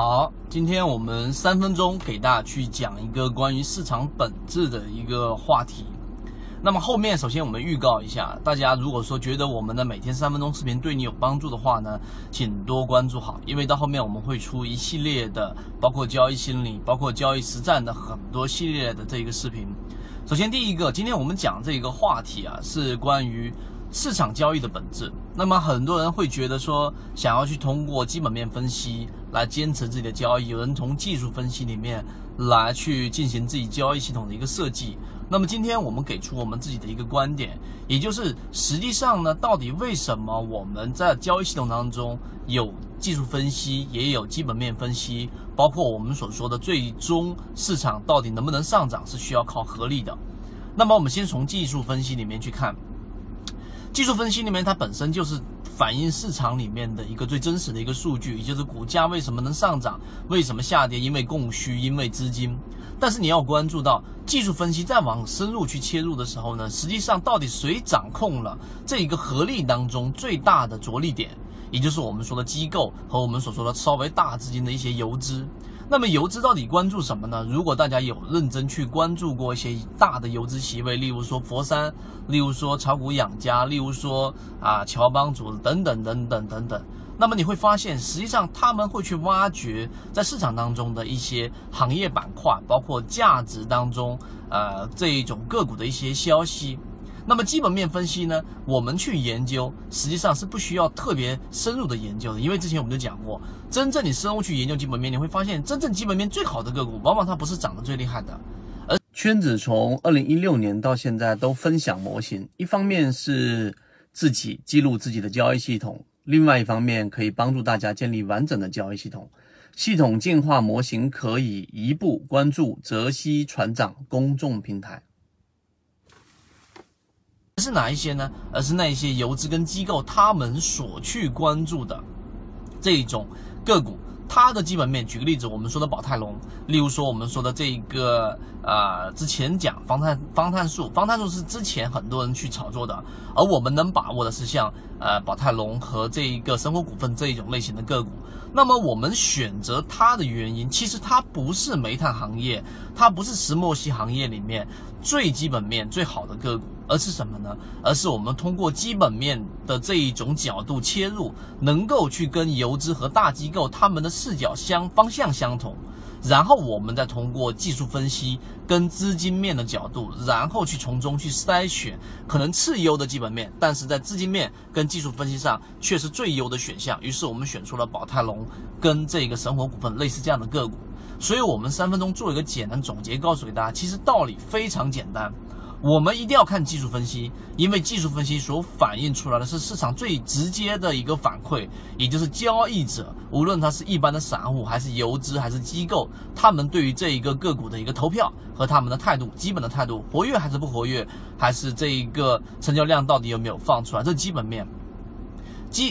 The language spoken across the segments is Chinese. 好，今天我们3分钟给大家去讲一个关于市场本质的一个话题。那么后面首先我们预告一下，大家如果说觉得我们的每天3分钟视频对你有帮助的话呢，请多关注好，因为到后面我们会出一系列的包括交易心理、包括交易实战的很多系列的这一个视频。首先第一个，今天我们讲这个话题啊，是关于市场交易的本质。那么很多人会觉得说想要去通过基本面分析来坚持自己的交易，有人从技术分析里面来去进行自己交易系统的一个设计。那么今天我们给出我们自己的一个观点，也就是实际上呢，到底为什么我们在交易系统当中有技术分析也有基本面分析，包括我们所说的最终市场到底能不能上涨是需要靠合力的。那么我们先从技术分析里面去看，技术分析里面它本身就是反映市场里面的一个最真实的一个数据，也就是股价为什么能上涨，为什么下跌，因为供需，因为资金。但是你要关注到技术分析再往深入去切入的时候呢，实际上到底谁掌控了这一个合力当中最大的着力点，也就是我们说的机构和我们所说的稍微大资金的一些游资。那么游资到底关注什么呢？如果大家有认真去关注过一些大的游资席位，例如说佛山，例如说炒股养家，例如说乔帮主等等等等等等，那么你会发现实际上他们会去挖掘在市场当中的一些行业板块，包括价值当中这一种个股的一些消息。那么基本面分析呢，我们去研究实际上是不需要特别深入的研究的，因为之前我们就讲过，真正你深入去研究基本面，你会发现真正基本面最好的个股往往它不是涨得最厉害的。而圈子从2016年到现在都分享模型，一方面是自己记录自己的交易系统，另外一方面可以帮助大家建立完整的交易系统。系统进化模型可以一步关注泽西船长公众平台。是哪一些呢？而是那一些游资跟机构他们所去关注的这种个股，它的基本面。举个例子，我们说的宝泰隆，例如说我们说的这个之前讲方探数是之前很多人去炒作的，而我们能把握的是像宝泰隆和这一个生活股份这一种类型的个股。那么我们选择它的原因，其实它不是煤炭行业，它不是石墨烯行业里面最基本面最好的个股，而是什么呢？而是我们通过基本面的这一种角度切入，能够去跟游资和大机构他们的视角方向相同，然后我们再通过技术分析跟资金面的角度，然后去从中去筛选可能次优的基本面，但是在资金面跟技术分析上却是最优的选项。于是我们选出了宝泰隆跟这个神火股份类似这样的个股。所以我们3分钟做一个简单总结，告诉给大家其实道理非常简单，我们一定要看技术分析，因为技术分析所反映出来的是市场最直接的一个反馈，也就是交易者无论他是一般的散户还是游资还是机构，他们对于这一个个股的一个投票和他们的态度，基本的态度，活跃还是不活跃，还是这一个成交量到底有没有放出来，这基本面技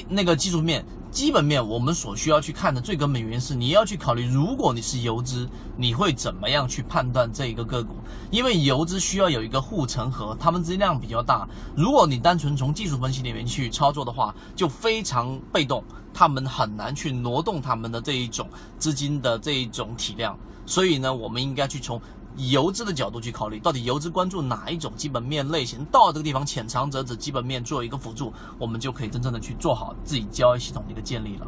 术面。基本面我们所需要去看的最根本原因是你要去考虑，如果你是游资，你会怎么样去判断这一个个股，因为游资需要有一个护城河，他们资金量比较大，如果你单纯从技术分析里面去操作的话就非常被动，他们很难去挪动他们的这一种资金的这一种体量。所以呢，我们应该去从游资的角度去考虑，到底游资关注哪一种基本面类型，到这个地方浅尝辄止，基本面做一个辅助，我们就可以真正的去做好自己交易系统的一个建立了。